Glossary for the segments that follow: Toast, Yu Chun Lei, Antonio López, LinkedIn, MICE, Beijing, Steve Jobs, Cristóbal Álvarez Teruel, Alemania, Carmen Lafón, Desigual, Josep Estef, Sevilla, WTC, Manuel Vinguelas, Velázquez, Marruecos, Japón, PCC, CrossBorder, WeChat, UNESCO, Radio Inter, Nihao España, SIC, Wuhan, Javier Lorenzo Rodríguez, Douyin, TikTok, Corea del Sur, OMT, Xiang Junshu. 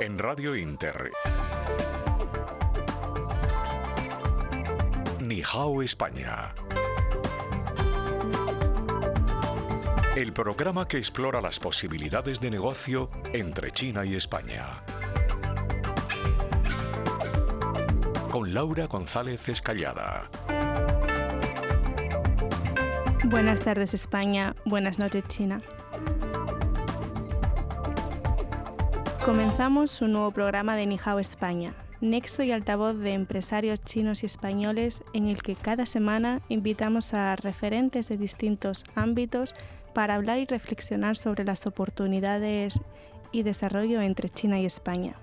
en Radio Inter. Nihao España. El programa que explora las posibilidades de negocio entre China y España. Con Laura González Escallada. Buenas tardes, España. Buenas noches, China. Comenzamos un nuevo programa de Nihao España, nexo y altavoz de empresarios chinos y españoles, en el que cada semana invitamos a referentes de distintos ámbitos para hablar y reflexionar sobre las oportunidades y desarrollo entre China y España.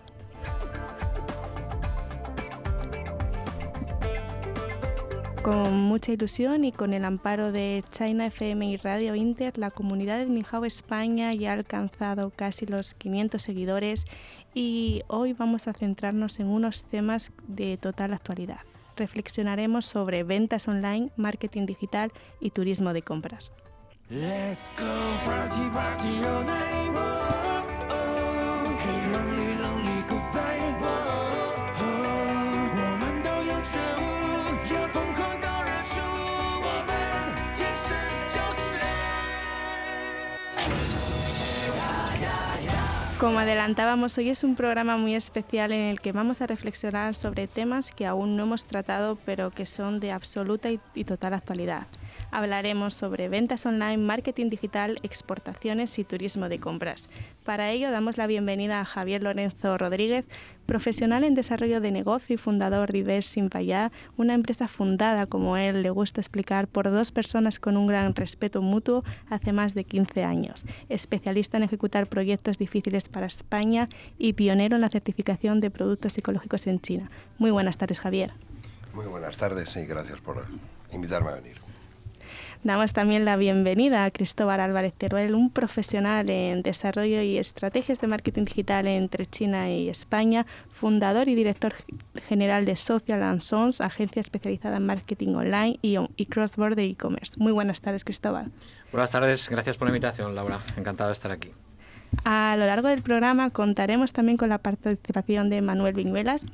Con mucha ilusión y con el amparo de China FM y Radio Inter, la comunidad de Nihao España ya ha alcanzado casi los 500 seguidores y hoy vamos a centrarnos en unos temas de total actualidad. Reflexionaremos sobre ventas online, marketing digital y turismo de compras. Let's go party, party all night, oh, oh. Hey, lonely, lonely, goodbye, oh, oh. 我们都有觉悟, 有疯狂的人数我们天生就是 Como adelantábamos, hoy es un programa muy especial en el que vamos a reflexionar sobre temas que aún no hemos tratado, pero que son de absoluta y total actualidad. Hablaremos sobre ventas online, marketing digital, exportaciones y turismo de compras. Para ello, damos la bienvenida a Javier Lorenzo Rodríguez, profesional en desarrollo de negocio y fundador de EBEST Xynbanya, una empresa fundada, como él le gusta explicar, por dos personas con un gran respeto mutuo hace más de 15 años. Especialista en ejecutar proyectos difíciles para España y pionero en la certificación de productos ecológicos en China. Muy buenas tardes, Javier. Muy buenas tardes y gracias por invitarme a venir. Damos también la bienvenida a Cristóbal Álvarez Teruel, un profesional en desarrollo y estrategias de marketing digital entre China y España, fundador y director general de Social & Sons, agencia especializada en marketing online y cross-border e-commerce. Muy buenas tardes, Cristóbal. Buenas tardes, gracias por la invitación, Laura. Encantado de estar aquí. A lo largo del programa contaremos también con la participación de Manuel Vinguelas,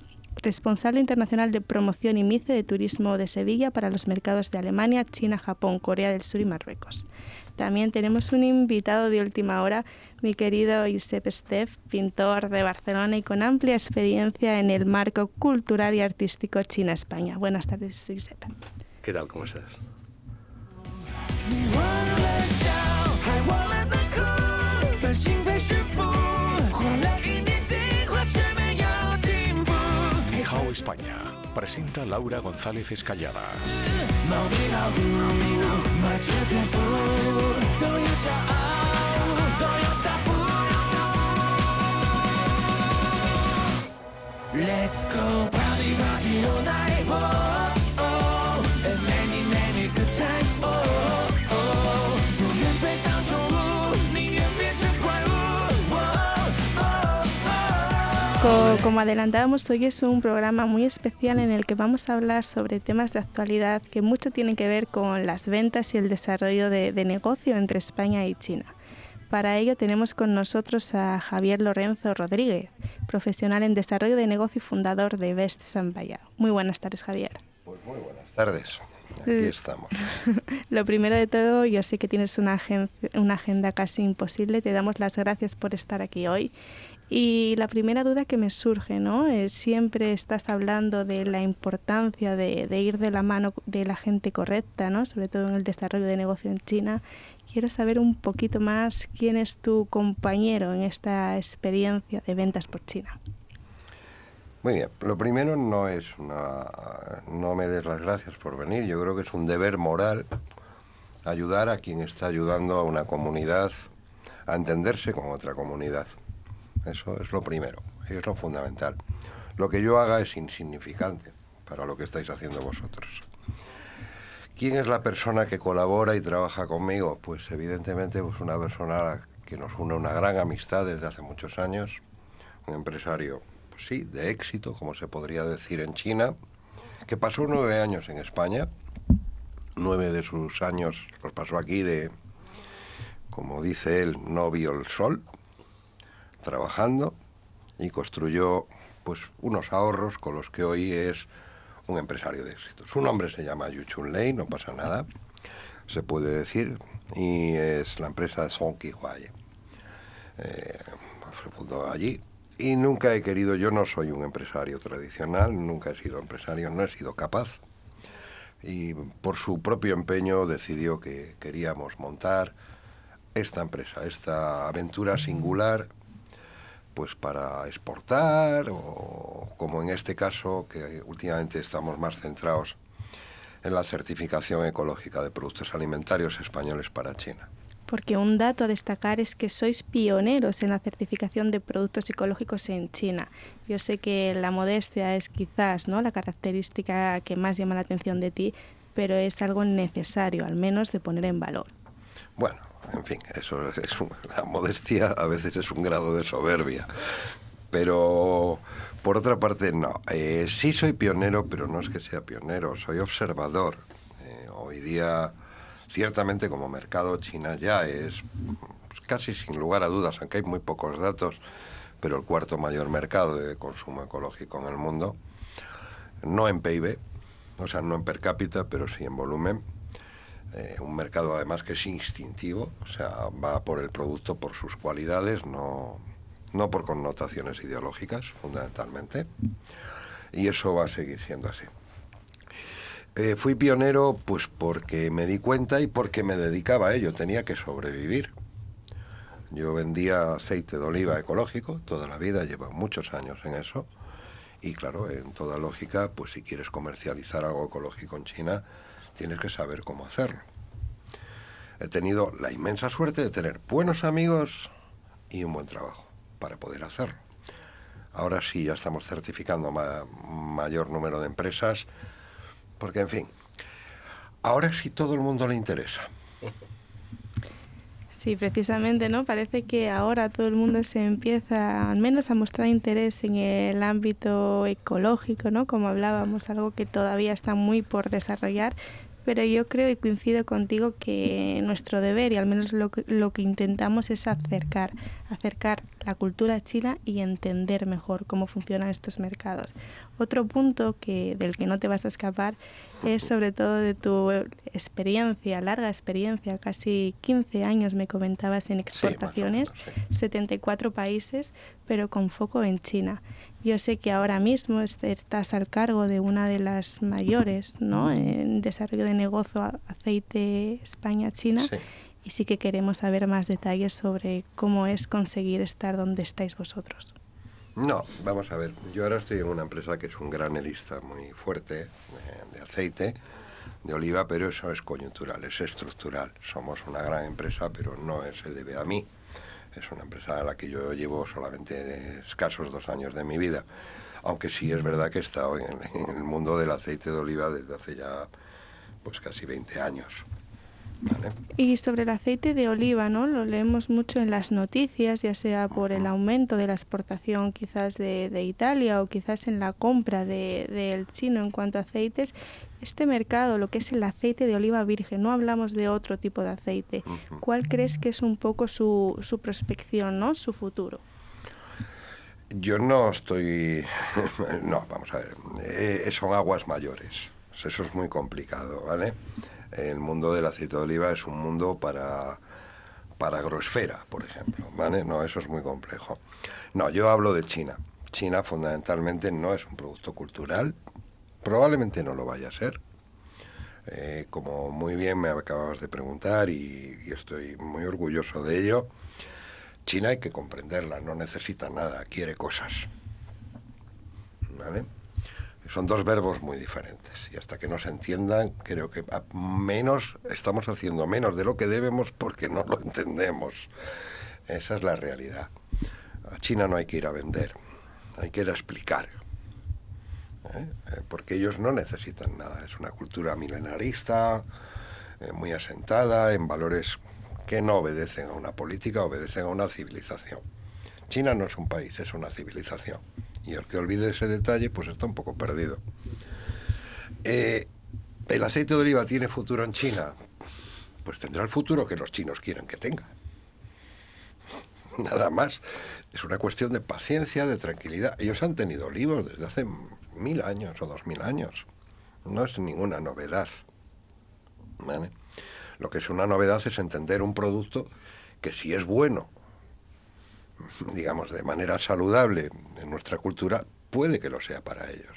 responsable internacional de promoción y MICE de turismo de Sevilla para los mercados de Alemania, China, Japón, Corea del Sur y Marruecos. También tenemos un invitado de última hora, mi querido Josep Estef, pintor de Barcelona y con amplia experiencia en el marco cultural y artístico China-España. Buenas tardes, Josep. ¿Qué tal? ¿Cómo estás? España presenta Laura González Escallada. Let's go party, party all night, oh, oh, and many, many good times, oh. Como adelantábamos, hoy es un programa muy especial en el que vamos a hablar sobre temas de actualidad que mucho tienen que ver con las ventas y el desarrollo de negocio entre España y China. Para ello tenemos con nosotros a Javier Lorenzo Rodríguez, profesional en desarrollo de negocio y fundador de EBEST Xynbanya. Muy buenas tardes, Javier. Pues muy buenas tardes. Aquí estamos. Lo primero de todo, yo sé que tienes una agenda casi imposible. Te damos las gracias por estar aquí hoy. Y la primera duda que me surge, ¿no? Siempre estás hablando de la importancia de ir de la mano de la gente correcta, ¿no? Sobre todo en el desarrollo de negocio en China. Quiero saber un poquito más quién es tu compañero en esta experiencia de ventas por China. Muy bien. Lo primero no me des las gracias por venir. Yo creo que es un deber moral ayudar a quien está ayudando a una comunidad a entenderse con otra comunidad. Eso es lo primero, es lo fundamental. Lo que yo haga es insignificante para lo que estáis haciendo vosotros. ¿Quién es la persona que colabora y trabaja conmigo? Pues evidentemente es una persona que nos une una gran amistad desde hace muchos años, un empresario, pues sí, de éxito, como se podría decir en China, que pasó 9 años en España, 9 de sus años los pasó aquí de, como dice él, no vio el sol, trabajando, y construyó pues unos ahorros con los que hoy es un empresario de éxito. Su nombre se llama Yu Chun Lei, no pasa nada, se puede decir, y es la empresa de Zong Kihwai. Se fundó allí y nunca he querido, yo no soy un empresario tradicional, nunca he sido empresario, no he sido capaz. Y por su propio empeño decidió que queríamos montar esta empresa, esta aventura singular, pues para exportar o, como en este caso, que últimamente estamos más centrados en la certificación ecológica de productos alimentarios españoles para China. Porque un dato a destacar es que sois pioneros en la certificación de productos ecológicos en China. Yo sé que la modestia es quizás, ¿no?, la característica que más llama la atención de ti, pero es algo necesario, al menos, de poner en valor. Bueno, en fin, eso es la modestia a veces es un grado de soberbia. Pero, por otra parte, no. Sí soy pionero, pero no es que sea pionero, soy observador. Hoy día... Ciertamente, como mercado, China ya es, pues, casi sin lugar a dudas, aunque hay muy pocos datos, pero el cuarto mayor mercado de consumo ecológico en el mundo, no en PIB, o sea, no en per cápita, pero sí en volumen. Un mercado, además, que es instintivo, o sea, va por el producto, por sus cualidades, no por connotaciones ideológicas, fundamentalmente, y eso va a seguir siendo así. Fui pionero pues porque me di cuenta y porque me dedicaba a ello, tenía que sobrevivir. Yo vendía aceite de oliva ecológico toda la vida, llevo muchos años en eso. Y claro, en toda lógica, pues si quieres comercializar algo ecológico en China, tienes que saber cómo hacerlo. He tenido la inmensa suerte de tener buenos amigos y un buen trabajo para poder hacerlo. Ahora sí, ya estamos certificando mayor número de empresas. Porque, en fin, ahora sí todo el mundo le interesa. Sí, precisamente, ¿no? Parece que ahora todo el mundo se empieza, al menos, a mostrar interés en el ámbito ecológico, ¿no? Como hablábamos, algo que todavía está muy por desarrollar, pero yo creo y coincido contigo que nuestro deber, y al menos lo que intentamos, es acercar la cultura china y entender mejor cómo funcionan estos mercados. Otro punto del que no te vas a escapar es sobre todo de tu experiencia, larga experiencia, casi 15 años me comentabas en exportaciones, sí, más o menos, sí. 74 países, pero con foco en China. Yo sé que ahora mismo estás al cargo de una de las mayores, ¿no?, en desarrollo de negocio aceite España-China. Sí. Y sí que queremos saber más detalles sobre cómo es conseguir estar donde estáis vosotros. No, vamos a ver. Yo ahora estoy en una empresa que es un granelista muy fuerte de aceite, de oliva, pero eso es coyuntural, es estructural. Somos una gran empresa, pero no se debe a mí. Es una empresa a la que yo llevo solamente escasos 2 años de mi vida. Aunque sí es verdad que he estado en el mundo del aceite de oliva desde hace ya pues casi 20 años. Vale. Y sobre el aceite de oliva, ¿no? Lo leemos mucho en las noticias, ya sea por el aumento de la exportación quizás de Italia o quizás en la compra del chino en cuanto a aceites. Este mercado, lo que es el aceite de oliva virgen, no hablamos de otro tipo de aceite. Uh-huh. ¿Cuál crees que es un poco su prospección, ¿no?, su futuro? Yo no estoy... No, vamos a ver. Son aguas mayores. Eso es muy complicado, ¿vale? El mundo del aceite de oliva es un mundo para agrosfera, por ejemplo, ¿vale? No, eso es muy complejo. No, yo hablo de China. China fundamentalmente no es un producto cultural, probablemente no lo vaya a ser. Como muy bien me acababas de preguntar y estoy muy orgulloso de ello, China hay que comprenderla, no necesita nada, quiere cosas, ¿vale? Son 2 verbos muy diferentes y hasta que no se entiendan, creo que estamos haciendo menos de lo que debemos porque no lo entendemos. Esa es la realidad. A China no hay que ir a vender, hay que ir a explicar. Porque ellos no necesitan nada. Es una cultura milenarista, muy asentada en valores que no obedecen a una política, obedecen a una civilización. China no es un país, es una civilización. Y el que olvide ese detalle, pues está un poco perdido. ¿El aceite de oliva tiene futuro en China? Pues tendrá el futuro que los chinos quieran que tenga. nada más. Es una cuestión de paciencia, de tranquilidad. Ellos han tenido olivos desde hace 1000 años o 2000 años. No es ninguna novedad, ¿vale? Lo que es una novedad es entender un producto que si es bueno, digamos, de manera saludable en nuestra cultura, puede que lo sea para ellos.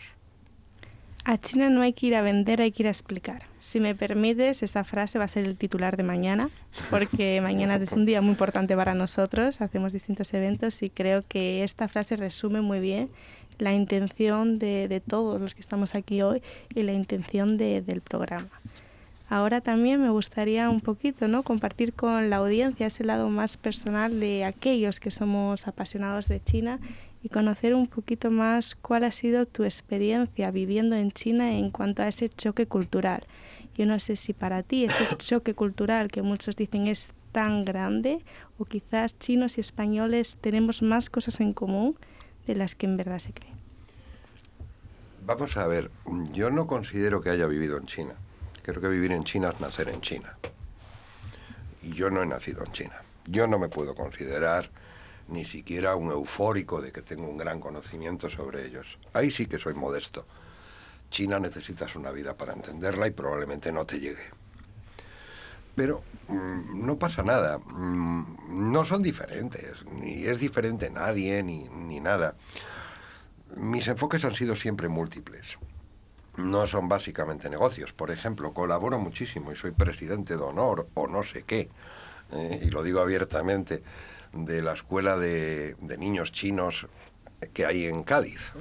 A China no hay que ir a vender, hay que ir a explicar. Si me permites, esa frase va a ser el titular de mañana, porque mañana es un día muy importante para nosotros, hacemos distintos eventos y creo que esta frase resume muy bien la intención de todos los que estamos aquí hoy y la intención del programa. Ahora también me gustaría un poquito, ¿no?, compartir con la audiencia ese lado más personal de aquellos que somos apasionados de China y conocer un poquito más cuál ha sido tu experiencia viviendo en China en cuanto a ese choque cultural. Yo no sé si para ti ese choque cultural que muchos dicen es tan grande o quizás chinos y españoles tenemos más cosas en común de las que en verdad se creen. Vamos a ver, yo no considero que haya vivido en China. Creo que vivir en China es nacer en China. Yo no he nacido en China. Yo no me puedo considerar ni siquiera un eufórico de que tengo un gran conocimiento sobre ellos. Ahí sí que soy modesto. China necesitas una vida para entenderla y probablemente no te llegue. Pero no pasa nada. No son diferentes, ni es diferente nadie, ni nada. Mis enfoques han sido siempre múltiples. No son básicamente negocios. Por ejemplo, colaboro muchísimo y soy presidente de honor o no sé qué. Y lo digo abiertamente, de la escuela de niños chinos que hay en Cádiz.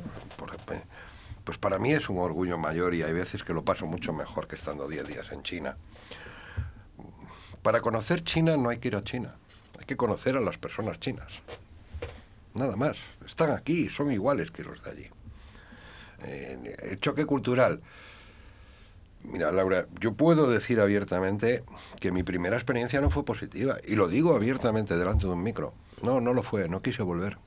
Pues para mí es un orgullo mayor y hay veces que lo paso mucho mejor que estando 10 días en China. Para conocer China no hay que ir a China, hay que conocer a las personas chinas. Nada más, están aquí, son iguales que los de allí. El choque cultural. Mira, Laura, yo puedo decir abiertamente que mi primera experiencia no fue positiva. Y lo digo abiertamente delante de un micro. No lo fue, no quise volver.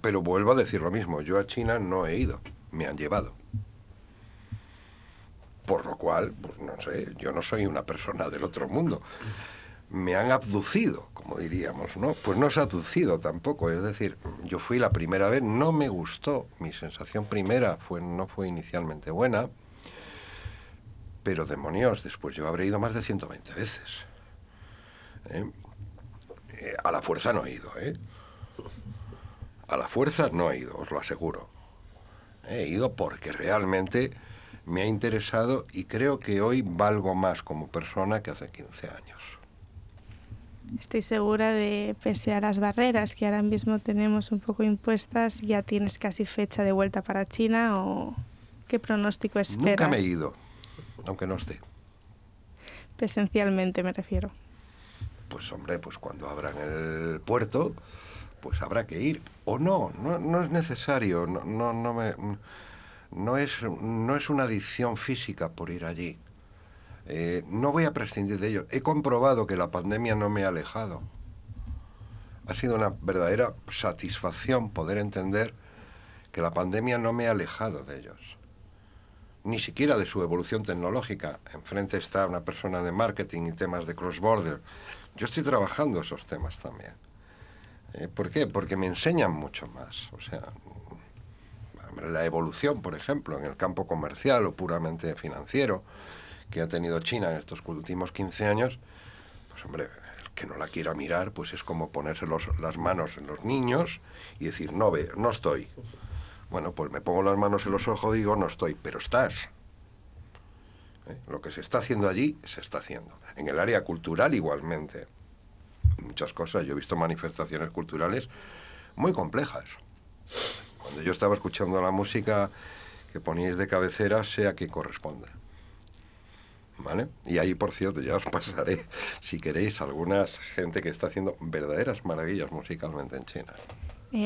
Pero vuelvo a decir lo mismo. Yo a China no he ido, me han llevado. Por lo cual, pues no sé, yo no soy una persona del otro mundo. Me han abducido, como diríamos, ¿no? Pues no es abducido tampoco. Es decir, yo fui la primera vez, no me gustó. Mi sensación primera no fue inicialmente buena. Pero demonios, después yo habré ido más de 120 veces. A la fuerza no he ido, A la fuerza no he ido, os lo aseguro. He ido porque realmente me ha interesado y creo que hoy valgo más como persona que hace 15 años. Estoy segura de, pese a las barreras que ahora mismo tenemos un poco impuestas, ¿ya tienes casi fecha de vuelta para China o qué pronóstico esperas? Nunca me he ido, aunque no esté. Presencialmente me refiero. Pues hombre, pues cuando abran el puerto, pues habrá que ir. O no es necesario, no es una adicción física por ir allí. No voy a prescindir de ellos. He comprobado que la pandemia no me ha alejado. Ha sido una verdadera satisfacción poder entender que la pandemia no me ha alejado de ellos. Ni siquiera de su evolución tecnológica. Enfrente está una persona de marketing y temas de cross-border. Yo estoy trabajando esos temas también. ¿Por qué? Porque me enseñan mucho más. O sea, la evolución, por ejemplo, en el campo comercial o puramente financiero que ha tenido China en estos últimos 15 años, pues hombre, el que no la quiera mirar, pues es como ponerse las manos en los niños y decir, no ve, no estoy. Bueno, pues me pongo las manos en los ojos y digo, no estoy, pero estás. Lo que se está haciendo allí, se está haciendo. En el área cultural igualmente. Muchas cosas, yo he visto manifestaciones culturales muy complejas. Cuando yo estaba escuchando la música que poníais de cabecera, sé a qué corresponde. ¿Vale? Y ahí, por cierto, ya os pasaré, si queréis, alguna gente que está haciendo verdaderas maravillas musicalmente en China.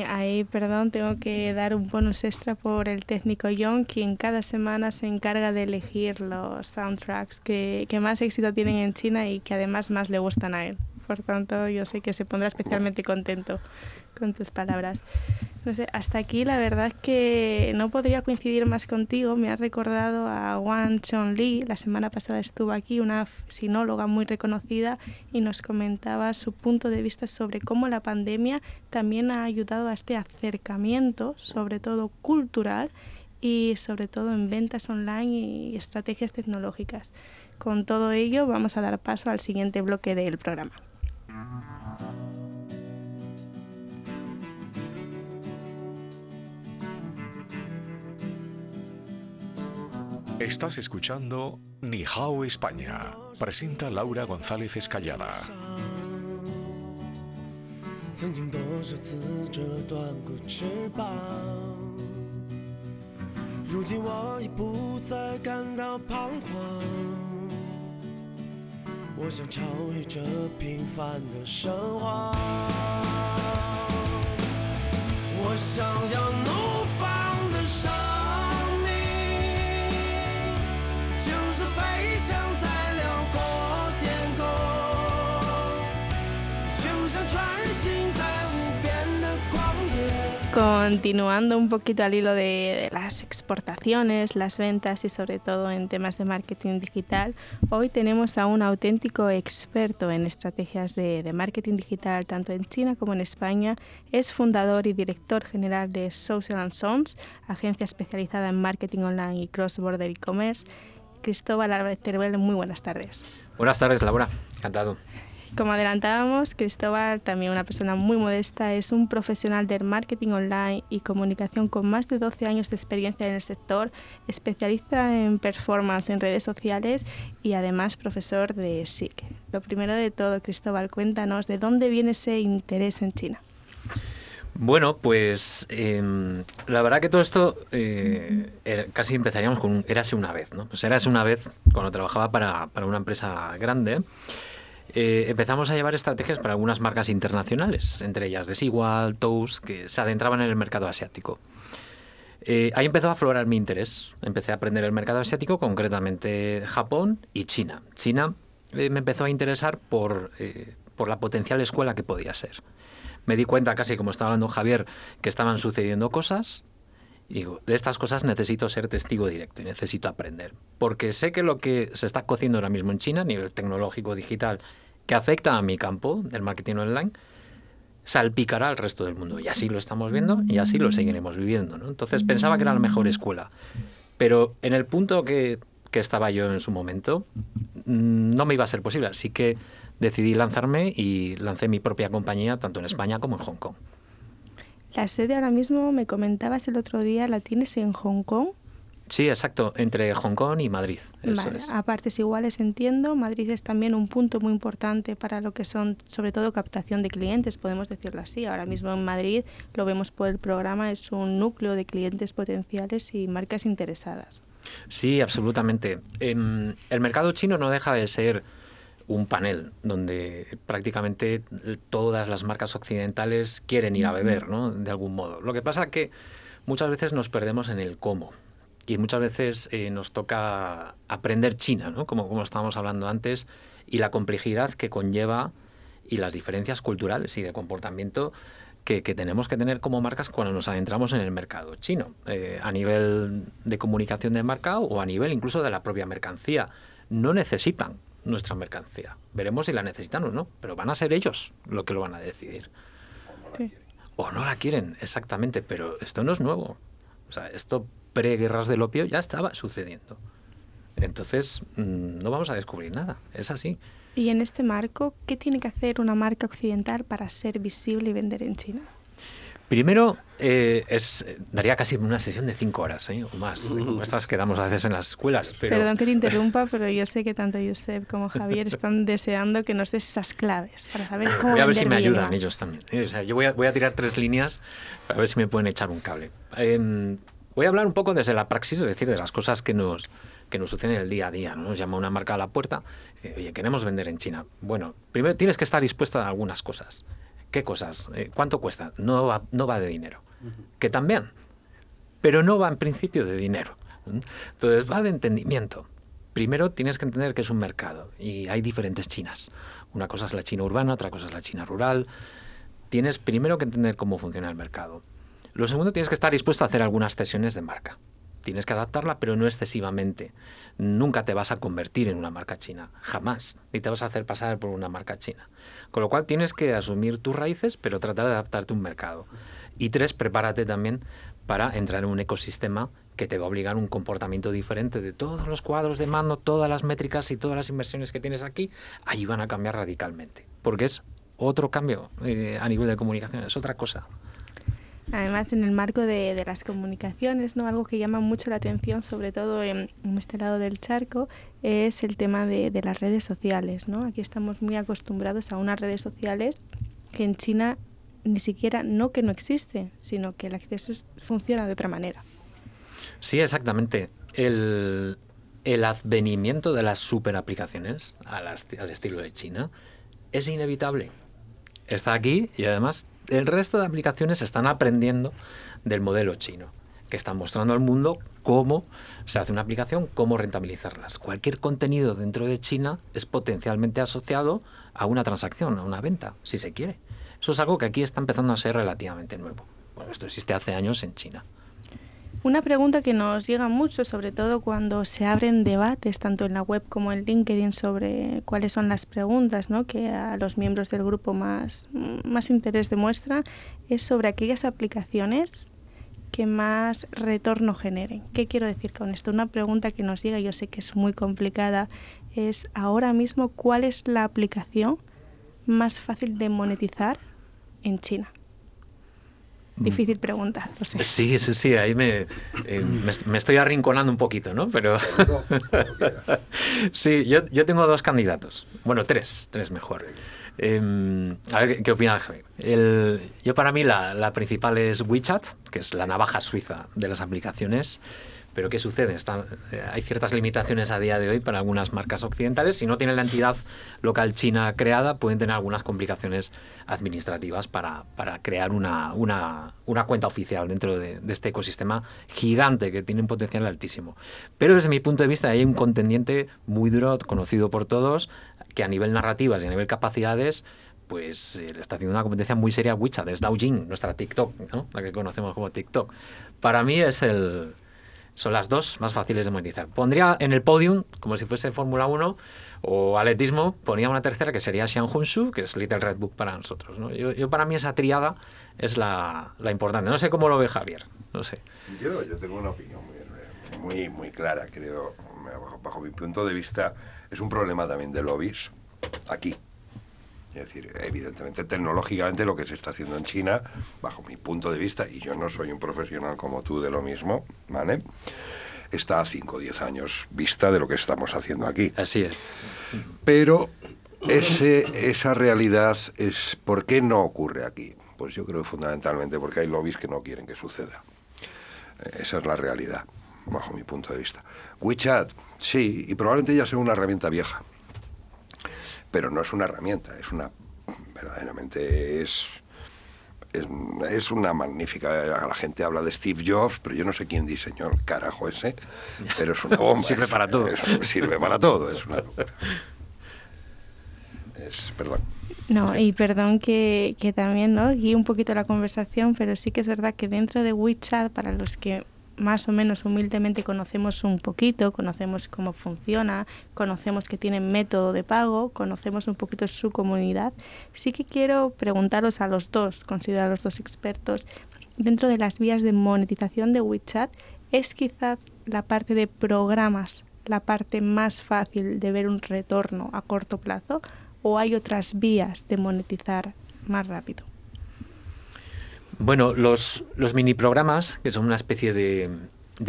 Ahí, perdón, tengo que dar un bonus extra por el técnico John, quien cada semana se encarga de elegir los soundtracks que más éxito tienen en China y que además más le gustan a él. por tanto yo sé que se pondrá especialmente contento con tus palabras. No sé, hasta aquí la verdad es que no podría coincidir más contigo. Me has recordado a Wang Chun Li. La semana pasada estuvo aquí una sinóloga muy reconocida y nos comentaba su punto de vista sobre cómo la pandemia también ha ayudado a este acercamiento, sobre todo cultural y sobre todo en ventas online y estrategias tecnológicas. Con todo ello vamos a dar paso al siguiente bloque del programa. Estás escuchando Nihao España. Presenta Laura González Escallada. Continuando un poquito al hilo de las exportaciones, las ventas y sobre todo en temas de marketing digital, hoy tenemos a un auténtico experto en estrategias de marketing digital tanto en China como en España. Es fundador y director general de Social & Sons, agencia especializada en marketing online y cross-border e-commerce. Cristóbal Álvarez Teruel, muy buenas tardes. Buenas tardes, Laura. Encantado. Como adelantábamos, Cristóbal, también una persona muy modesta, es un profesional del marketing online y comunicación con más de 12 años de experiencia en el sector, especialista en performance en redes sociales y además profesor de SIC. Lo primero de todo, Cristóbal, cuéntanos de dónde viene ese interés en China. Bueno, pues la verdad que todo esto casi empezaríamos con un érase una vez, ¿no? Pues érase una vez cuando trabajaba para una empresa grande. Empezamos a llevar estrategias para algunas marcas internacionales, entre ellas Desigual, Toast, que se adentraban en el mercado asiático. Ahí empezó a aflorar mi interés. Empecé a aprender el mercado asiático, concretamente Japón y China. China me empezó a interesar por la potencial escuela que podía ser. Me di cuenta, casi como estaba hablando Javier, que estaban sucediendo cosas. Y digo, de estas cosas necesito ser testigo directo y necesito aprender. Porque sé que lo que se está cociendo ahora mismo en China, a nivel tecnológico, digital, que afecta a mi campo del marketing online, salpicará al resto del mundo. Y así lo estamos viendo y así lo seguiremos viviendo, ¿no? Entonces pensaba que era la mejor escuela. Pero en el punto que estaba yo en su momento, no me iba a ser posible. Así que decidí lanzarme y lancé mi propia compañía, tanto en España como en Hong Kong. La sede ahora mismo, me comentabas el otro día, ¿la tienes en Hong Kong? Sí, exacto, entre Hong Kong y Madrid. Eso vale, es. A partes iguales entiendo. Madrid es también un punto muy importante para lo que son, sobre todo, captación de clientes, podemos decirlo así. Ahora mismo en Madrid, lo vemos por el programa, es un núcleo de clientes potenciales y marcas interesadas. Sí, absolutamente. El mercado chino no deja de ser un panel donde prácticamente todas las marcas occidentales quieren ir a beber, ¿no? De algún modo. Lo que pasa es que muchas veces nos perdemos en el cómo y muchas veces nos toca aprender China, ¿no? Como estábamos hablando antes, y la complejidad que conlleva y las diferencias culturales y de comportamiento que tenemos que tener como marcas cuando nos adentramos en el mercado chino, a nivel de comunicación de marca o a nivel incluso de la propia mercancía. No necesitan nuestra mercancía. Veremos si la necesitan o no, pero van a ser ellos los que lo van a decidir. Sí. O no la quieren, exactamente, pero esto no es nuevo. O sea, esto pre-guerras del opio ya estaba sucediendo. Entonces, no vamos a descubrir nada, es así. Y en este marco, ¿qué tiene que hacer una marca occidental para ser visible y vender en China? Primero, daría casi una sesión de 5 horas, o más, como estas que damos a veces en las escuelas. Pero... Perdón que te interrumpa, pero yo sé que tanto Josep como Javier están deseando que nos des esas claves para saber cómo vender bien. Voy a ver si me ayudan ellos también. O sea, yo voy a tirar 3 líneas para ver si me pueden echar un cable. Voy a hablar un poco desde la praxis, es decir, de las cosas que nos suceden en el día a día, ¿no? Nos llama una marca a la puerta y dice, oye, queremos vender en China. Bueno, primero tienes que estar dispuesta a algunas cosas. ¿Qué cosas? ¿Cuánto cuesta? No va de dinero. Que también, pero no va en principio de dinero. Entonces va de entendimiento. primero tienes que entender que es un mercado y hay diferentes Chinas. Una cosa es la China urbana, otra cosa es la China rural. Tienes primero que entender cómo funciona el mercado. Lo segundo, tienes que estar dispuesto a hacer algunas cesiones de marca. Tienes que adaptarla, pero no excesivamente. Nunca te vas a convertir en una marca china, jamás. Ni te vas a hacer pasar por una marca china. Con lo cual tienes que asumir tus raíces, pero tratar de adaptarte a un mercado. Y tres, prepárate también para entrar en un ecosistema que te va a obligar a un comportamiento diferente de todos los cuadros de mando, todas las métricas y todas las inversiones que tienes aquí, ahí van a cambiar radicalmente. Porque es otro cambio a nivel de comunicación, es otra cosa. Además, en el marco de las comunicaciones, ¿no? Algo que llama mucho la atención, sobre todo en este lado del charco, es el tema de las redes sociales, ¿no? Aquí estamos muy acostumbrados a unas redes sociales que en China ni siquiera no que no existen, sino que el acceso funciona de otra manera. Sí, exactamente. El advenimiento de las superaplicaciones al estilo de China es inevitable. Está aquí y además el resto de aplicaciones están aprendiendo del modelo chino, que está mostrando al mundo cómo se hace una aplicación, cómo rentabilizarlas. Cualquier contenido dentro de China es potencialmente asociado a una transacción, a una venta, si se quiere. Eso es algo que aquí está empezando a ser relativamente nuevo. Bueno, esto existe hace años en China. Una pregunta que nos llega mucho, sobre todo cuando se abren debates, tanto en la web como en LinkedIn, sobre cuáles son las preguntas, ¿no?, que a los miembros del grupo más interés demuestra, es sobre aquellas aplicaciones que más retorno generen. ¿Qué quiero decir con esto? Una pregunta que nos llega, yo sé que es muy complicada, es ahora mismo cuál es la aplicación más fácil de monetizar en China. Difícil pregunta, lo sé. Sí, ahí me estoy arrinconando un poquito, ¿no? Pero sí, yo tengo dos candidatos. Bueno, tres mejor. A ver, ¿qué opina Javier? Yo para mí la principal es WeChat, que es la navaja suiza de las aplicaciones. Pero ¿qué sucede? Hay ciertas limitaciones a día de hoy para algunas marcas occidentales. Si no tienen la entidad local china creada, pueden tener algunas complicaciones administrativas para crear una cuenta oficial dentro de este ecosistema gigante que tiene un potencial altísimo. Pero desde mi punto de vista hay un contendiente muy duro, conocido por todos, que a nivel narrativas y a nivel capacidades pues le está haciendo una competencia muy seria a WeChat. Es Douyin, nuestra TikTok, ¿no?, la que conocemos como TikTok. Para mí son las dos más fáciles de monetizar. Pondría en el podium, como si fuese Fórmula 1 o atletismo, ponía una tercera que sería Xiang Junshu, que es Little Red Book para nosotros, ¿no? Yo para mí esa triada es la importante. No sé cómo lo ve Javier, no sé. Yo tengo una opinión muy clara, creo, bajo mi punto de vista, es un problema también de lobbies aquí. Es decir, evidentemente, tecnológicamente lo que se está haciendo en China, bajo mi punto de vista, y yo no soy un profesional como tú de lo mismo, ¿vale?, está a 5 o 10 años vista de lo que estamos haciendo aquí. Así es. Pero esa realidad es, ¿por qué no ocurre aquí? Pues yo creo fundamentalmente porque hay lobbies que no quieren que suceda. Esa es la realidad, bajo mi punto de vista. WeChat, sí, y probablemente ya sea una herramienta vieja. Pero no es una herramienta, verdaderamente es una magnífica. La gente habla de Steve Jobs, pero yo no sé quién diseñó el carajo ese, pero es una bomba. Sirve para todo. Sirve para todo, es una locura. Perdón. No, y perdón que también, ¿no?, guíe un poquito la conversación, pero sí que es verdad que dentro de WeChat, para los que más o menos humildemente conocemos un poquito, conocemos cómo funciona, conocemos que tienen método de pago, conocemos un poquito su comunidad. Sí que quiero preguntaros a los dos, considero a los dos expertos, dentro de las vías de monetización de WeChat, ¿es quizás la parte de programas la parte más fácil de ver un retorno a corto plazo o hay otras vías de monetizar más rápido? Bueno, los mini programas, que son una especie de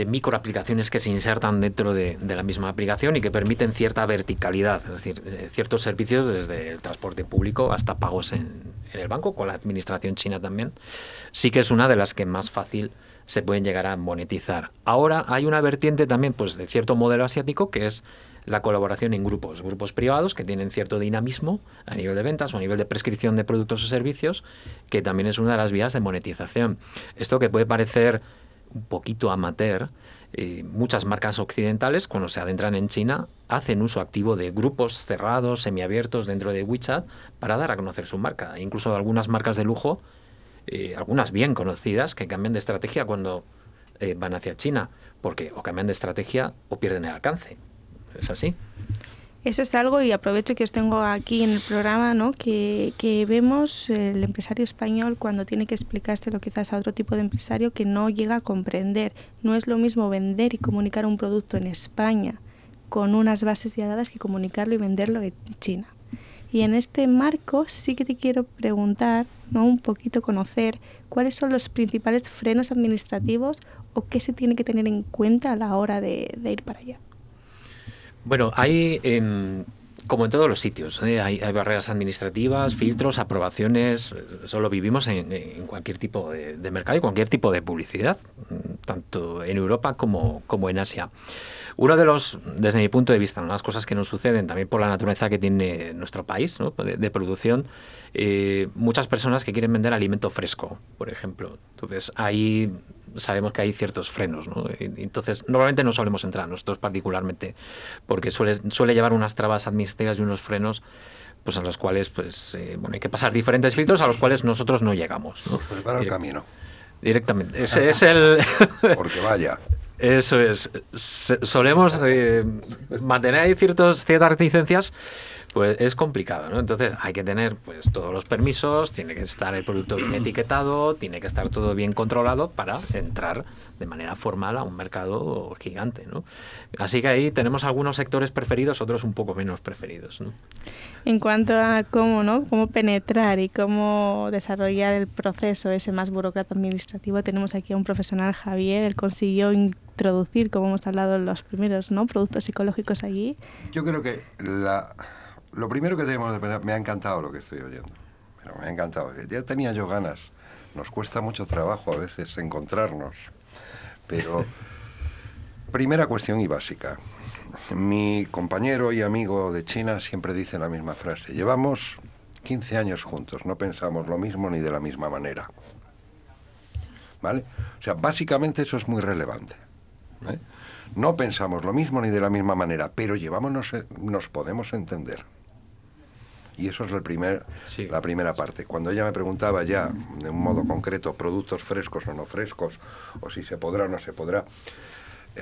micro aplicaciones que se insertan dentro de la misma aplicación y que permiten cierta verticalidad, es decir, ciertos servicios desde el transporte público hasta pagos en el banco, con la administración china también, sí que es una de las que más fácil se pueden llegar a monetizar. Ahora hay una vertiente también pues de cierto modelo asiático que es la colaboración en grupos privados que tienen cierto dinamismo a nivel de ventas o a nivel de prescripción de productos o servicios, que también es una de las vías de monetización. Esto que puede parecer un poquito amateur muchas marcas occidentales, cuando se adentran en China, hacen uso activo de grupos cerrados, semiabiertos dentro de WeChat para dar a conocer su marca. E incluso algunas marcas de lujo, algunas bien conocidas, que cambian de estrategia cuando van hacia China, porque o cambian de estrategia o pierden el alcance. ¿Es así? Eso es algo, y aprovecho que os tengo aquí en el programa, ¿no? Que vemos el empresario español cuando tiene que explicárselo quizás a otro tipo de empresario que no llega a comprender. No es lo mismo vender y comunicar un producto en España con unas bases ya dadas que comunicarlo y venderlo en China. Y en este marco sí que te quiero preguntar, ¿no? Un poquito conocer cuáles son los principales frenos administrativos o qué se tiene que tener en cuenta a la hora de ir para allá. Bueno, hay, como en todos los sitios, hay barreras administrativas, filtros, aprobaciones. Solo vivimos en cualquier tipo de mercado y cualquier tipo de publicidad, tanto en Europa como en Asia. Uno de los, desde mi punto de vista, unas cosas que nos suceden también por la naturaleza que tiene nuestro país, ¿no? de producción, muchas personas que quieren vender alimento fresco, por ejemplo. Entonces, ahí sabemos que hay ciertos frenos, ¿no? Entonces, normalmente no solemos entrar, nosotros particularmente, porque suele llevar unas trabas administrativas y unos frenos, pues a los cuales pues hay que pasar diferentes filtros a los cuales nosotros no llegamos, ¿no? Preparar el camino. Directamente. Ese es el... Porque vaya. Eso es. Solemos mantener ahí ciertas reticencias. Pues es complicado, ¿no? Entonces hay que tener pues todos los permisos, tiene que estar el producto bien etiquetado, tiene que estar todo bien controlado para entrar de manera formal a un mercado gigante, ¿no? Así que ahí tenemos algunos sectores preferidos, otros un poco menos preferidos, ¿no? En cuanto a cómo penetrar y cómo desarrollar el proceso ese más burocrático administrativo, tenemos aquí a un profesional, Javier. Él consiguió introducir, como hemos hablado, los primeros, ¿no?, productos ecológicos allí. Yo creo que lo primero que tenemos de pensar, me ha encantado lo que estoy oyendo, pero me ha encantado. Ya tenía yo ganas, nos cuesta mucho trabajo a veces encontrarnos, pero primera cuestión y básica. Mi compañero y amigo de China siempre dice la misma frase: llevamos 15 años juntos, no pensamos lo mismo ni de la misma manera. ¿Vale? O sea, básicamente eso es muy relevante, ¿eh? No pensamos lo mismo ni de la misma manera, pero nos podemos entender. Y eso es la primera parte. Cuando ella me preguntaba ya, de un modo concreto, productos frescos o no frescos, o si se podrá o no se podrá,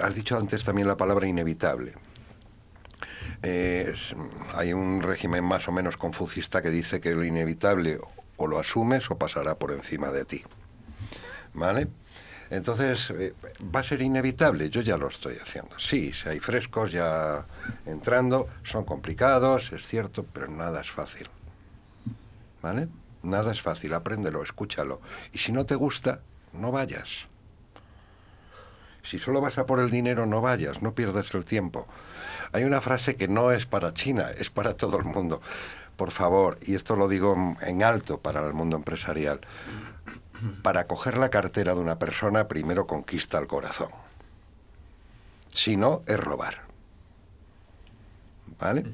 has dicho antes también la palabra inevitable. Hay un régimen más o menos confucista que dice que lo inevitable o lo asumes o pasará por encima de ti. ¿Vale? Entonces, ¿va a ser inevitable? Yo ya lo estoy haciendo. Sí, si hay frescos ya entrando, son complicados, es cierto, pero nada es fácil. ¿Vale? Nada es fácil, apréndelo, escúchalo. Y si no te gusta, no vayas. Si solo vas a por el dinero, no vayas, no pierdas el tiempo. Hay una frase que no es para China, es para todo el mundo. Por favor, y esto lo digo en alto para el mundo empresarial, para coger la cartera de una persona, primero conquista el corazón. Si no, es robar. ¿Vale?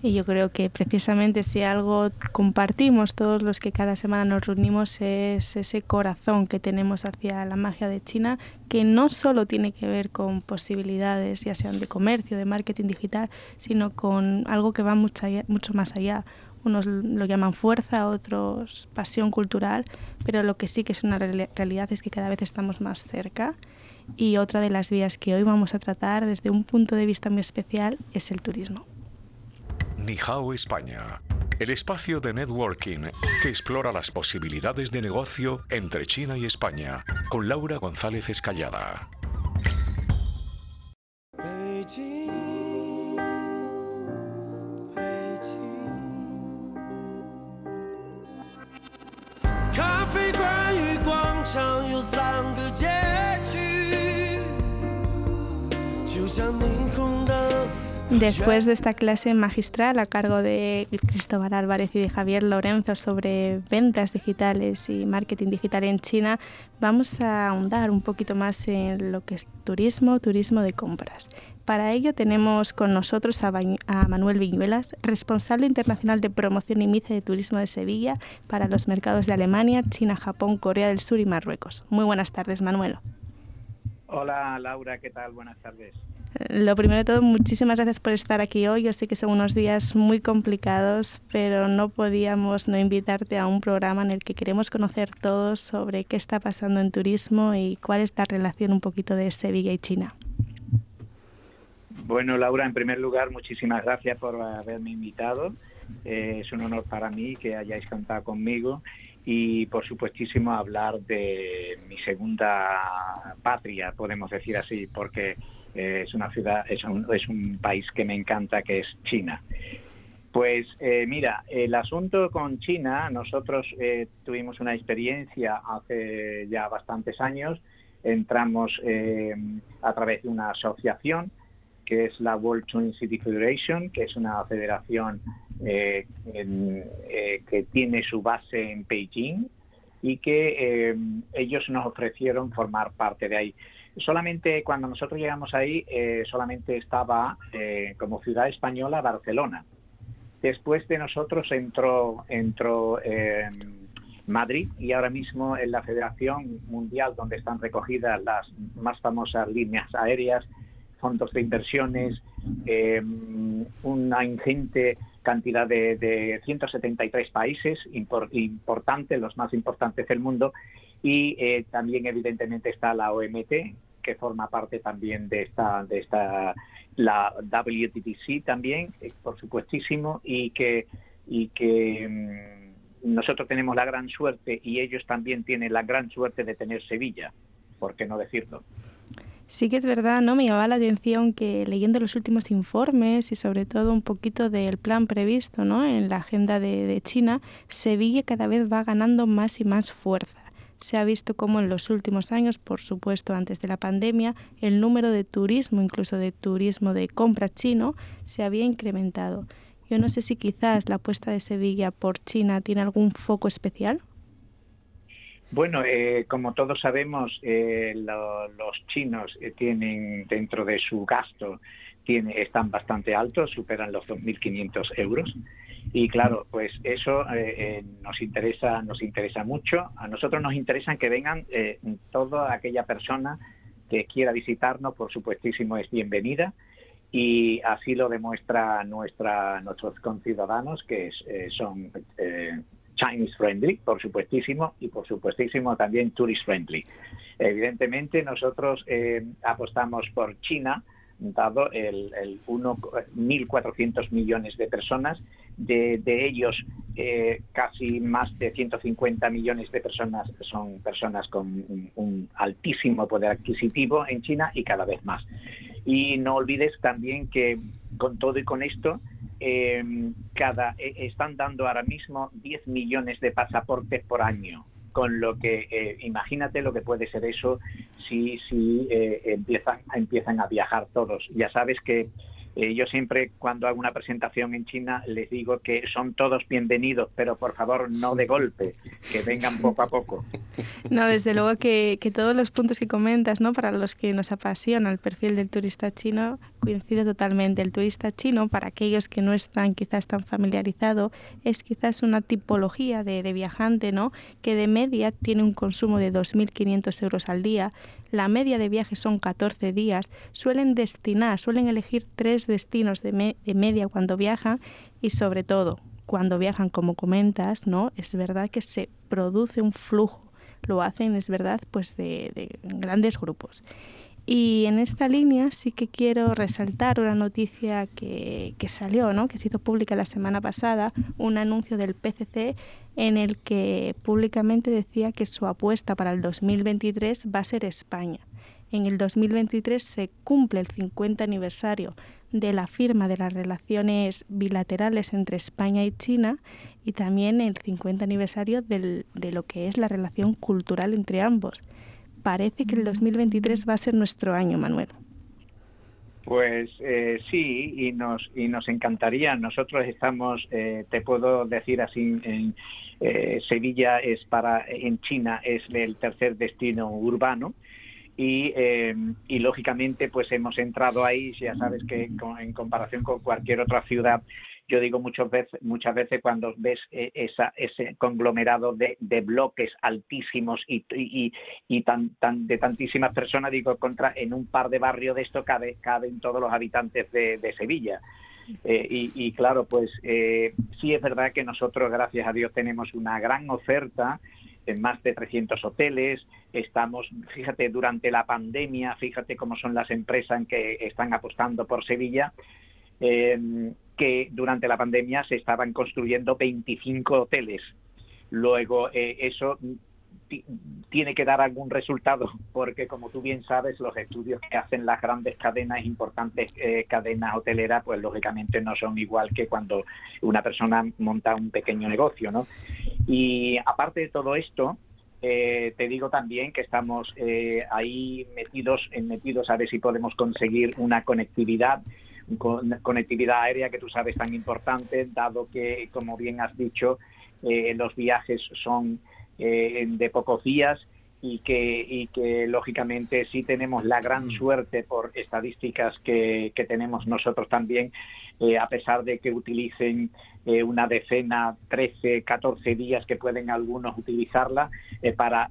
Y yo creo que precisamente si algo compartimos todos los que cada semana nos reunimos es ese corazón que tenemos hacia la magia de China, que no solo tiene que ver con posibilidades, ya sean de comercio, de marketing digital, sino con algo que va mucho más allá. Unos lo llaman fuerza, otros pasión cultural, pero lo que sí que es una realidad es que cada vez estamos más cerca. Y otra de las vías que hoy vamos a tratar desde un punto de vista muy especial es el turismo. Nihao España, el espacio de networking que explora las posibilidades de negocio entre China y España, con Laura González Escallada. Después de esta clase magistral a cargo de Cristóbal Álvarez y de Javier Lorenzo sobre ventas digitales y marketing digital en China, vamos a ahondar un poquito más en lo que es turismo de compras. Para ello tenemos con nosotros a Manuel Vinguelas, responsable internacional de promoción y MICE de turismo de Sevilla para los mercados de Alemania, China, Japón, Corea del Sur y Marruecos. Muy buenas tardes, Manuel. Hola Laura, ¿qué tal? Buenas tardes. Lo primero de todo, muchísimas gracias por estar aquí hoy. Yo sé que son unos días muy complicados, pero no podíamos no invitarte a un programa en el que queremos conocer todos sobre qué está pasando en turismo y cuál es la relación un poquito de Sevilla y China. Bueno, Laura, en primer lugar, muchísimas gracias por haberme invitado. Es un honor para mí que hayáis contado conmigo y, por supuestísimo, hablar de mi segunda patria, podemos decir así, porque es una ciudad, es un país que me encanta, que es China. Pues mira, el asunto con China, nosotros tuvimos una experiencia hace ya bastantes años. Entramos a través de una asociación que es la World Twin City Federation, que es una federación que tiene su base en Beijing, y que ellos nos ofrecieron formar parte de ahí. Solamente cuando nosotros llegamos ahí, solamente estaba como ciudad española Barcelona. Después de nosotros entró Madrid, y ahora mismo en la Federación Mundial, donde están recogidas las más famosas líneas aéreas, fondos de inversiones, una ingente cantidad de 173 países importantes, los más importantes del mundo. Y también, evidentemente, está la OMT, que forma parte también de esta la WTC también, por supuestísimo, y que nosotros tenemos la gran suerte, y ellos también tienen la gran suerte de tener Sevilla, ¿por qué no decirlo? Sí que es verdad, ¿no? Me llamaba la atención que leyendo los últimos informes y sobre todo un poquito del plan previsto, ¿no?, en la agenda de China, Sevilla cada vez va ganando más y más fuerza. Se ha visto cómo en los últimos años, por supuesto antes de la pandemia, el número de turismo, incluso de turismo de compra chino, se había incrementado. Yo no sé si quizás la apuesta de Sevilla por China tiene algún foco especial. Bueno, como todos sabemos, los chinos tienen dentro de su gasto, están bastante altos, superan los 2.500 euros. Y claro, pues eso nos interesa mucho. A nosotros nos interesa que vengan toda aquella persona que quiera visitarnos, por supuestísimo es bienvenida, y así lo demuestra nuestros conciudadanos, que son Chinese friendly, por supuestísimo, y por supuestísimo también tourist friendly. Evidentemente nosotros apostamos por China, dado el 1.400 millones de personas. De ellos, casi más de 150 millones de personas son personas con un altísimo poder adquisitivo en China, y cada vez más. Y no olvides también que con todo y con esto, están dando ahora mismo 10 millones de pasaportes por año, con lo que imagínate lo que puede ser eso si empiezan a viajar todos. Ya sabes que yo siempre, cuando hago una presentación en China, les digo que son todos bienvenidos, pero por favor no de golpe, que vengan poco a poco. No, desde luego que todos los puntos que comentas, ¿no?, para los que nos apasiona el perfil del turista chino, coincide totalmente. El turista chino, para aquellos que no están quizás tan familiarizados, es quizás una tipología de viajante, ¿no?, que de media tiene un consumo de 2.500 euros al día. La media de viaje son 14 días, suelen elegir 3 destinos de media cuando viajan, y sobre todo cuando viajan, como comentas, ¿no?, es verdad que se produce un flujo, lo hacen, es verdad, pues de grandes grupos. Y en esta línea sí que quiero resaltar una noticia que salió, ¿no?, que se hizo pública la semana pasada, un anuncio del PCC en el que públicamente decía que su apuesta para el 2023 va a ser España. En el 2023 se cumple el 50 aniversario de la firma de las relaciones bilaterales entre España y China, y también el 50 aniversario de lo que es la relación cultural entre ambos. Parece que el 2023 va a ser nuestro año, Manuel. Pues sí, y nos encantaría. Nosotros estamos, te puedo decir así, Sevilla en China es el tercer destino urbano, y lógicamente pues hemos entrado ahí. Ya sabes que en comparación con cualquier otra ciudad Yo digo muchas veces cuando ves ese conglomerado de bloques altísimos y de tantísimas personas, digo, contra, en un par de barrios de esto caben todos los habitantes de Sevilla. Y claro, pues sí es verdad que nosotros, gracias a Dios, tenemos una gran oferta en más de 300 hoteles. Estamos, fíjate, durante la pandemia, fíjate cómo son las empresas que están apostando por Sevilla, que durante la pandemia se estaban construyendo 25 hoteles. Luego eso tiene que dar algún resultado, porque como tú bien sabes, los estudios que hacen las grandes cadenas, importantes cadenas hoteleras, pues lógicamente no son igual que cuando una persona monta un pequeño negocio, ¿no? Y aparte de todo esto, te digo también que estamos ahí metidos a ver si podemos conseguir una conectividad aérea, que tú sabes tan importante, dado que, como bien has dicho, los viajes son de pocos días y que lógicamente sí tenemos la gran suerte, por estadísticas que tenemos nosotros también, a pesar de que utilicen una decena, 13, 14 días que pueden algunos utilizarla para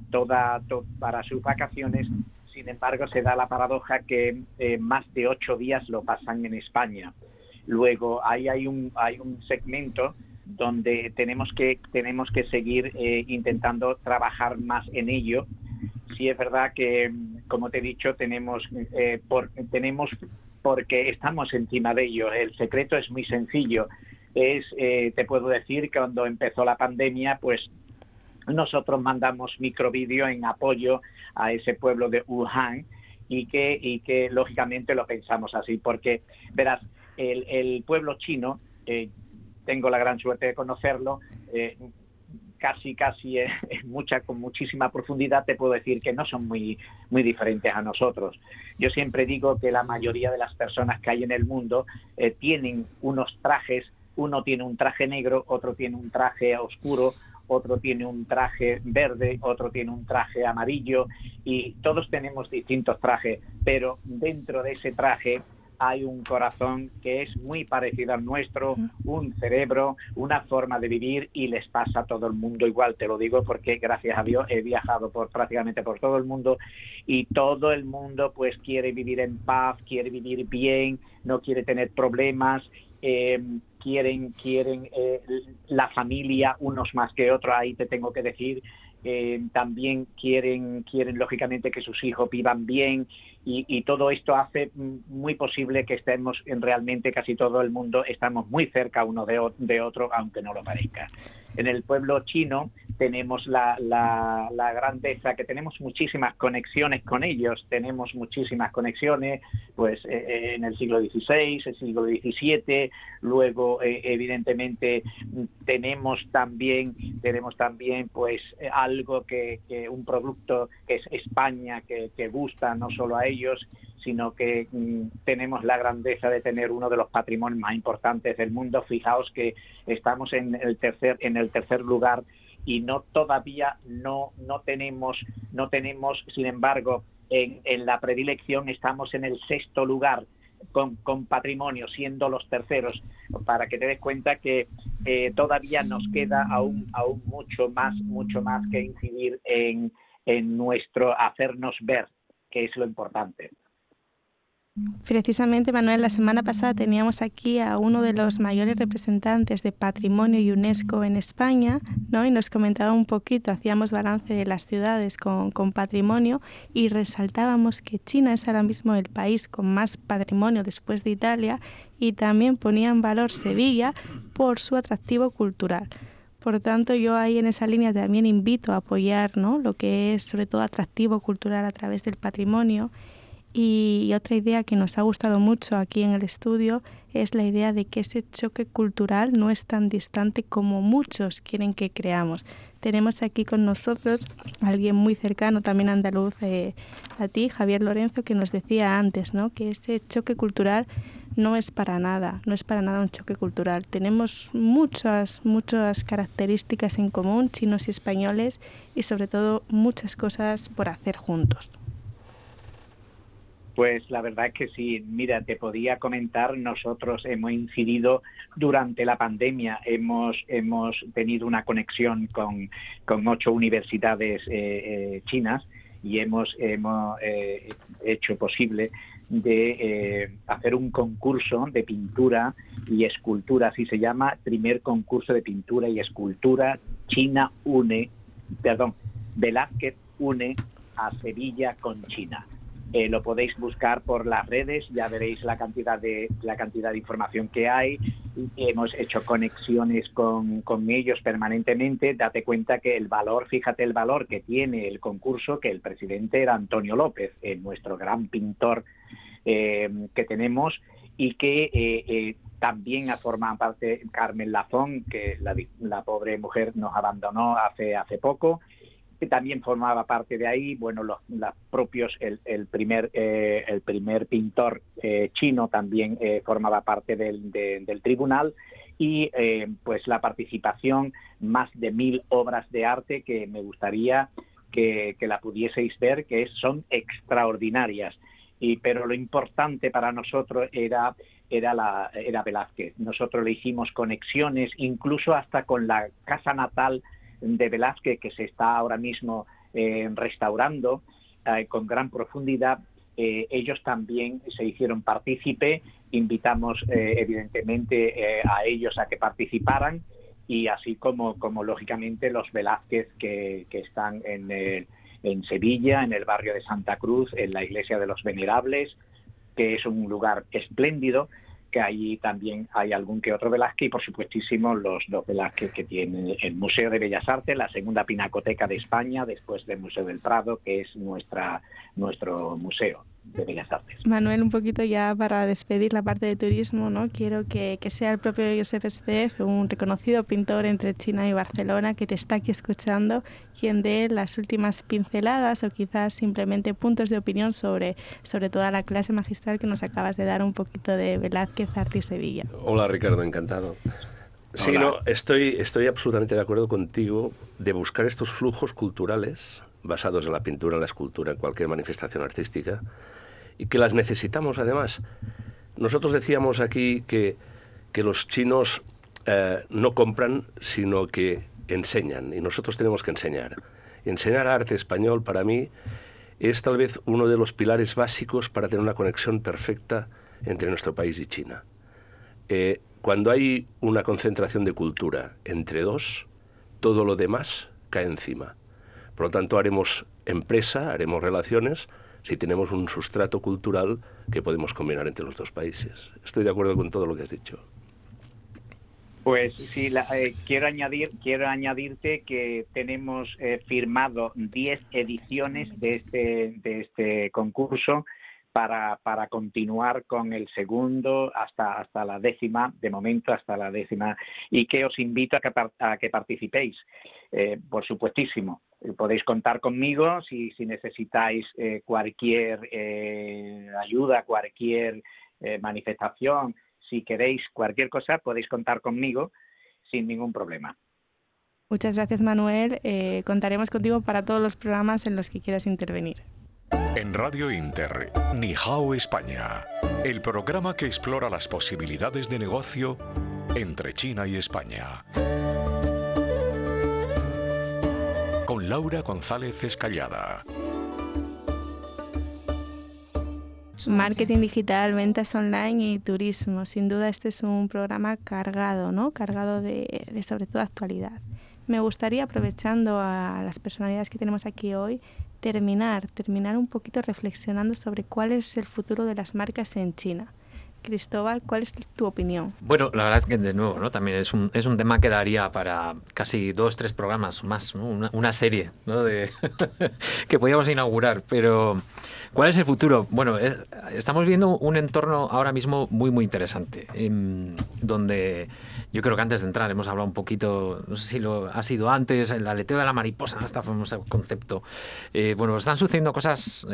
sus vacaciones. Sin embargo, se da la paradoja que más de 8 días lo pasan en España. Luego, ahí hay un segmento donde tenemos que seguir intentando trabajar más en ello. Sí es verdad que, como te he dicho, tenemos porque estamos encima de ello. El secreto es muy sencillo. Es te puedo decir que cuando empezó la pandemia, pues nosotros mandamos microvídeo en apoyo a ese pueblo de Wuhan y que lógicamente lo pensamos así, porque verás, el pueblo chino, tengo la gran suerte de conocerlo, casi con muchísima profundidad. Te puedo decir que no son muy, muy diferentes a nosotros. Yo siempre digo que la mayoría de las personas que hay en el mundo tienen unos trajes. Uno tiene un traje negro, otro tiene un traje oscuro, otro tiene un traje verde, otro tiene un traje amarillo, y todos tenemos distintos trajes, pero dentro de ese traje hay un corazón que es muy parecido al nuestro, un cerebro, una forma de vivir, y les pasa a todo el mundo igual. Te lo digo porque, gracias a Dios, he viajado prácticamente por todo el mundo, y todo el mundo pues quiere vivir en paz, quiere vivir bien, no quiere tener problemas. Quieren la familia, unos más que otros, ahí te tengo que decir. También quieren lógicamente que sus hijos vivan bien, y todo esto hace muy posible que estemos realmente, casi todo el mundo, estamos muy cerca uno de otro, aunque no lo parezca. En el pueblo chino tenemos la grandeza, que tenemos muchísimas conexiones con ellos, pues en el siglo XVI, el siglo XVII, luego evidentemente tenemos también pues algo que un producto que es España, que gusta no solo a ellos, sino que tenemos la grandeza de tener uno de los patrimonios más importantes del mundo. Fijaos que estamos en el tercer lugar y todavía no tenemos, sin embargo, en la predilección estamos en el sexto lugar con patrimonio, siendo los terceros, para que te des cuenta que todavía nos queda aún mucho más que incidir en nuestro hacernos ver, que es lo importante. Precisamente, Manuel, la semana pasada teníamos aquí a uno de los mayores representantes de Patrimonio y UNESCO en España, ¿no? Y nos comentaba un poquito, hacíamos balance de las ciudades con patrimonio, y resaltábamos que China es ahora mismo el país con más patrimonio después de Italia, y también ponía en valor Sevilla por su atractivo cultural. Por tanto, yo ahí en esa línea también invito a apoyar, ¿no?, lo que es sobre todo atractivo cultural a través del patrimonio. Y otra idea que nos ha gustado mucho aquí en el estudio es la idea de que ese choque cultural no es tan distante como muchos quieren que creamos. Tenemos aquí con nosotros a alguien muy cercano, también andaluz a ti, Javier Lorenzo, que nos decía antes, ¿no?, que ese choque cultural no es para nada un choque cultural. Tenemos muchas características en común, chinos y españoles, y sobre todo muchas cosas por hacer juntos. Pues la verdad es que sí. Mira, te podía comentar, nosotros hemos incidido durante la pandemia, hemos tenido una conexión con 8 universidades chinas y hemos hecho posible de hacer un concurso de pintura y escultura, así se llama, primer concurso de pintura y escultura Velázquez une a Sevilla con China. Lo podéis buscar por las redes, ya veréis la cantidad de información que hay. Hemos hecho conexiones con ellos permanentemente. Date cuenta que fíjate el valor que tiene el concurso, que el presidente era Antonio López, nuestro gran pintor que tenemos, y que también ha formado parte Carmen Lafón, que la pobre mujer nos abandonó hace poco, que también formaba parte de ahí. Bueno, el primer pintor chino también formaba parte del tribunal, y pues la participación, más de 1.000 obras de arte que me gustaría que la pudieseis ver, que son extraordinarias. Pero lo importante para nosotros era Velázquez. Nosotros le hicimos conexiones, incluso hasta con la casa natal de Velázquez, que se está ahora mismo restaurando con gran profundidad. Ellos también se hicieron partícipe, invitamos evidentemente a ellos a que participaran, y así como lógicamente los Velázquez que están en Sevilla, en el barrio de Santa Cruz, en la Iglesia de los Venerables, que es un lugar espléndido, que allí también hay algún que otro Velázquez, y por supuestísimo los dos Velázquez que tiene el Museo de Bellas Artes, la segunda pinacoteca de España, después del Museo del Prado, que es nuestro museo de Bellas Artes. Manuel, un poquito ya para despedir la parte de turismo, ¿no? Quiero que sea el propio Josep Estef, un reconocido pintor entre China y Barcelona, que te está aquí escuchando, quien dé las últimas pinceladas o quizás simplemente puntos de opinión sobre toda la clase magistral que nos acabas de dar un poquito de Velázquez, arte y Sevilla. Hola, Ricardo, encantado. Sí, no, estoy absolutamente de acuerdo contigo de buscar estos flujos culturales basados en la pintura, en la escultura, en cualquier manifestación artística, y que las necesitamos además. Nosotros decíamos aquí que los chinos no compran, sino que enseñan, y nosotros tenemos que enseñar. Enseñar arte español, para mí, es tal vez uno de los pilares básicos para tener una conexión perfecta entre nuestro país y China. Cuando hay una concentración de cultura entre dos, todo lo demás cae encima. Por lo tanto, haremos empresa, haremos relaciones, si tenemos un sustrato cultural que podemos combinar entre los dos países. Estoy de acuerdo con todo lo que has dicho. Pues sí, quiero añadirte que tenemos firmado 10 ediciones de este concurso para continuar con el segundo hasta la décima, de momento hasta la décima, y que os invito a que participéis, por supuestísimo. Podéis contar conmigo si necesitáis cualquier ayuda, cualquier manifestación. Si queréis cualquier cosa, podéis contar conmigo sin ningún problema. Muchas gracias, Manuel. Contaremos contigo para todos los programas en los que quieras intervenir. En Radio Inter, Nihao España, el programa que explora las posibilidades de negocio entre China y España. Con Laura González Escallada. Marketing digital, ventas online y turismo. Sin duda este es un programa cargado, ¿no? Cargado de sobre todo actualidad. Me gustaría, aprovechando a las personalidades que tenemos aquí hoy, terminar un poquito reflexionando sobre cuál es el futuro de las marcas en China. Cristóbal, ¿cuál es tu opinión? Bueno, la verdad es que, de nuevo, ¿no? También es un tema que daría para casi 2-3 programas más, ¿no? Una serie, ¿no? que podíamos inaugurar. Pero, ¿cuál es el futuro? Bueno, estamos viendo un entorno ahora mismo muy, muy interesante, donde yo creo que antes de entrar hemos hablado un poquito, no sé si lo ha sido antes, el aleteo de la mariposa, este famoso concepto. Bueno, están sucediendo cosas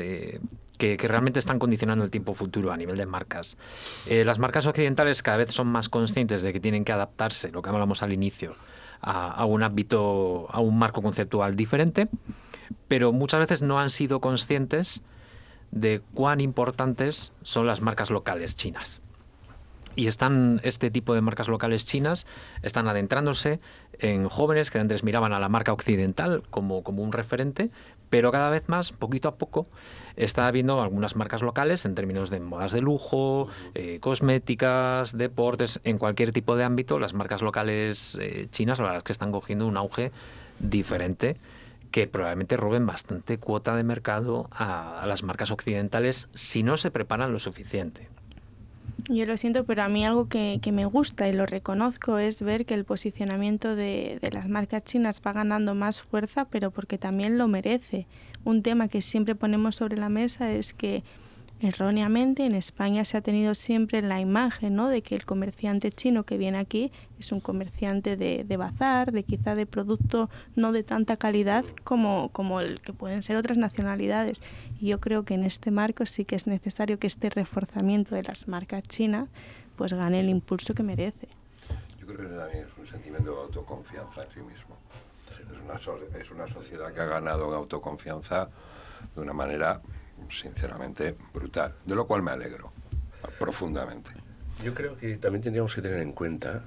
que realmente están condicionando el tiempo futuro a nivel de marcas. Las marcas occidentales cada vez son más conscientes de que tienen que adaptarse, lo que hablamos al inicio, a un ámbito, a un marco conceptual diferente, pero muchas veces no han sido conscientes de cuán importantes son las marcas locales chinas. Y están este tipo de marcas locales chinas están adentrándose en jóvenes que antes miraban a la marca occidental como un referente, pero cada vez más, poquito a poco, está habiendo algunas marcas locales en términos de modas de lujo, cosméticas, deportes, en cualquier tipo de ámbito. Las marcas locales chinas, la verdad es que están cogiendo un auge diferente que probablemente roben bastante cuota de mercado a las marcas occidentales si no se preparan lo suficiente. Yo lo siento, pero a mí algo que me gusta y lo reconozco es ver que el posicionamiento de las marcas chinas va ganando más fuerza, pero porque también lo merece. Un tema que siempre ponemos sobre la mesa es que, erróneamente, en España se ha tenido siempre la imagen, ¿no?, de que el comerciante chino que viene aquí es un comerciante de bazar, de quizá de producto no de tanta calidad como el que pueden ser otras nacionalidades. Yo creo que en este marco sí que es necesario que este reforzamiento de las marcas chinas pues gane el impulso que merece. Yo creo que también es un sentimiento de autoconfianza en sí mismo. Es una sociedad que ha ganado autoconfianza de una manera sinceramente brutal, de lo cual me alegro profundamente. Yo creo que también tendríamos que tener en cuenta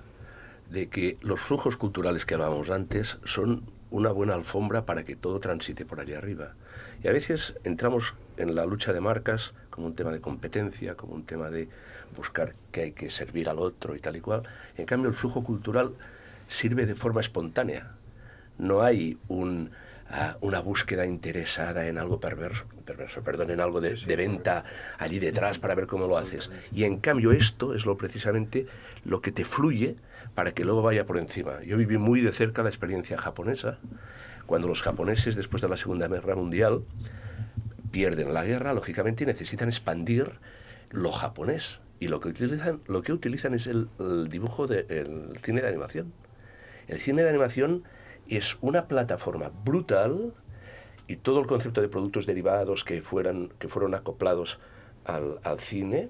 de que los flujos culturales que hablábamos antes son una buena alfombra para que todo transite por allá arriba. Y a veces entramos en la lucha de marcas como un tema de competencia, como un tema de buscar que hay que servir al otro y tal y cual. En cambio, el flujo cultural sirve de forma espontánea. No hay una búsqueda interesada en algo perverso, en algo de venta allí detrás para ver cómo lo haces. Y en cambio esto es precisamente lo que te fluye para que luego vaya por encima. Yo viví muy de cerca la experiencia japonesa, cuando los japoneses, después de la Segunda Guerra Mundial, pierden la guerra, lógicamente, y necesitan expandir lo japonés. Y lo que utilizan es el dibujo del cine de animación. El cine de animación es una plataforma brutal, y todo el concepto de productos derivados que fueron acoplados al cine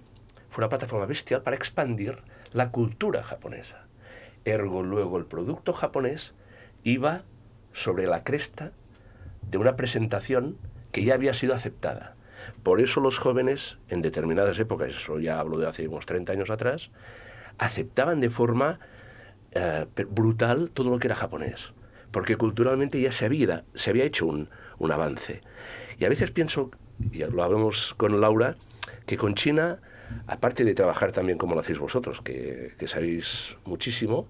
fue una plataforma bestial para expandir la cultura japonesa. Ergo, luego el producto japonés iba sobre la cresta de una presentación que ya había sido aceptada. Por eso los jóvenes, en determinadas épocas, eso ya hablo de hace unos 30 años atrás, aceptaban de forma brutal todo lo que era japonés, porque culturalmente ya se había hecho un avance. Y a veces pienso, y lo hablamos con Laura, que con China, aparte de trabajar también como lo hacéis vosotros, que sabéis muchísimo,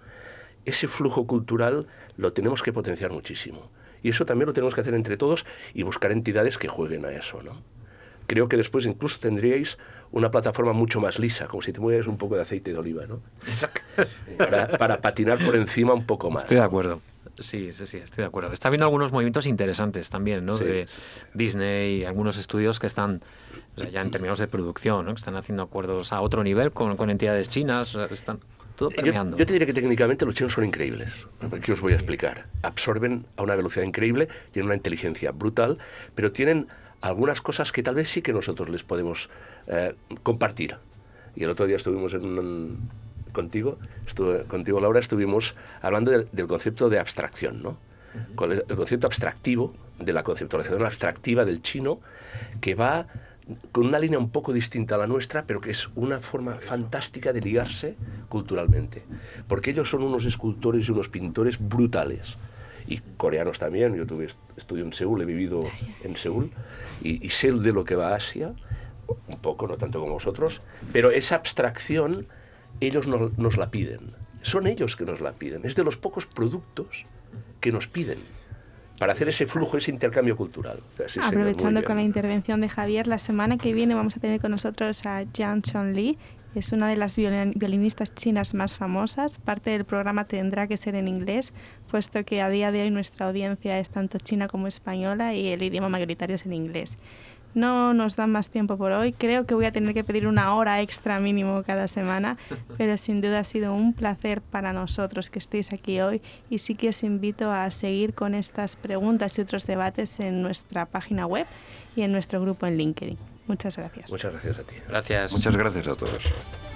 ese flujo cultural lo tenemos que potenciar muchísimo. Y eso también lo tenemos que hacer entre todos y buscar entidades que jueguen a eso, ¿no? Creo que después incluso tendríais una plataforma mucho más lisa, como si te movieras un poco de aceite de oliva, ¿no? Para patinar por encima un poco más. Estoy de acuerdo. Sí, estoy de acuerdo. Está habiendo algunos movimientos interesantes también, ¿no? Sí. De Disney y algunos estudios que están, o sea, ya en términos de producción, ¿no?, que están haciendo acuerdos a otro nivel con entidades chinas, o sea, están todo permeando. Yo te diré que técnicamente los chinos son increíbles. Aquí os voy a explicar. Absorben a una velocidad increíble, tienen una inteligencia brutal, pero tienen algunas cosas que tal vez sí que nosotros les podemos compartir. Y el otro día estuvimos contigo, Laura, estuvimos hablando del concepto de abstracción, ¿no? Con el concepto abstractivo, de la conceptualización abstractiva del chino, que va con una línea un poco distinta a la nuestra, pero que es una forma fantástica de ligarse culturalmente. Porque ellos son unos escultores y unos pintores brutales. Y coreanos también. Yo estudio en Seúl, he vivido en Seúl, y sé de lo que va a Asia, un poco, no tanto como vosotros, pero esa abstracción ellos nos la piden. Son ellos que nos la piden. Es de los pocos productos que nos piden para hacer ese flujo, ese intercambio cultural. Así aprovechando con la intervención de Javier, la semana que viene vamos a tener con nosotros a Jiang Chongli. Es una de las violinistas chinas más famosas. Parte del programa tendrá que ser en inglés, puesto que a día de hoy nuestra audiencia es tanto china como española y el idioma mayoritario es el inglés. No nos dan más tiempo por hoy. Creo que voy a tener que pedir una hora extra mínimo cada semana, pero sin duda ha sido un placer para nosotros que estéis aquí hoy, y sí que os invito a seguir con estas preguntas y otros debates en nuestra página web y en nuestro grupo en LinkedIn. Muchas gracias. Muchas gracias a ti. Gracias. Muchas gracias a todos.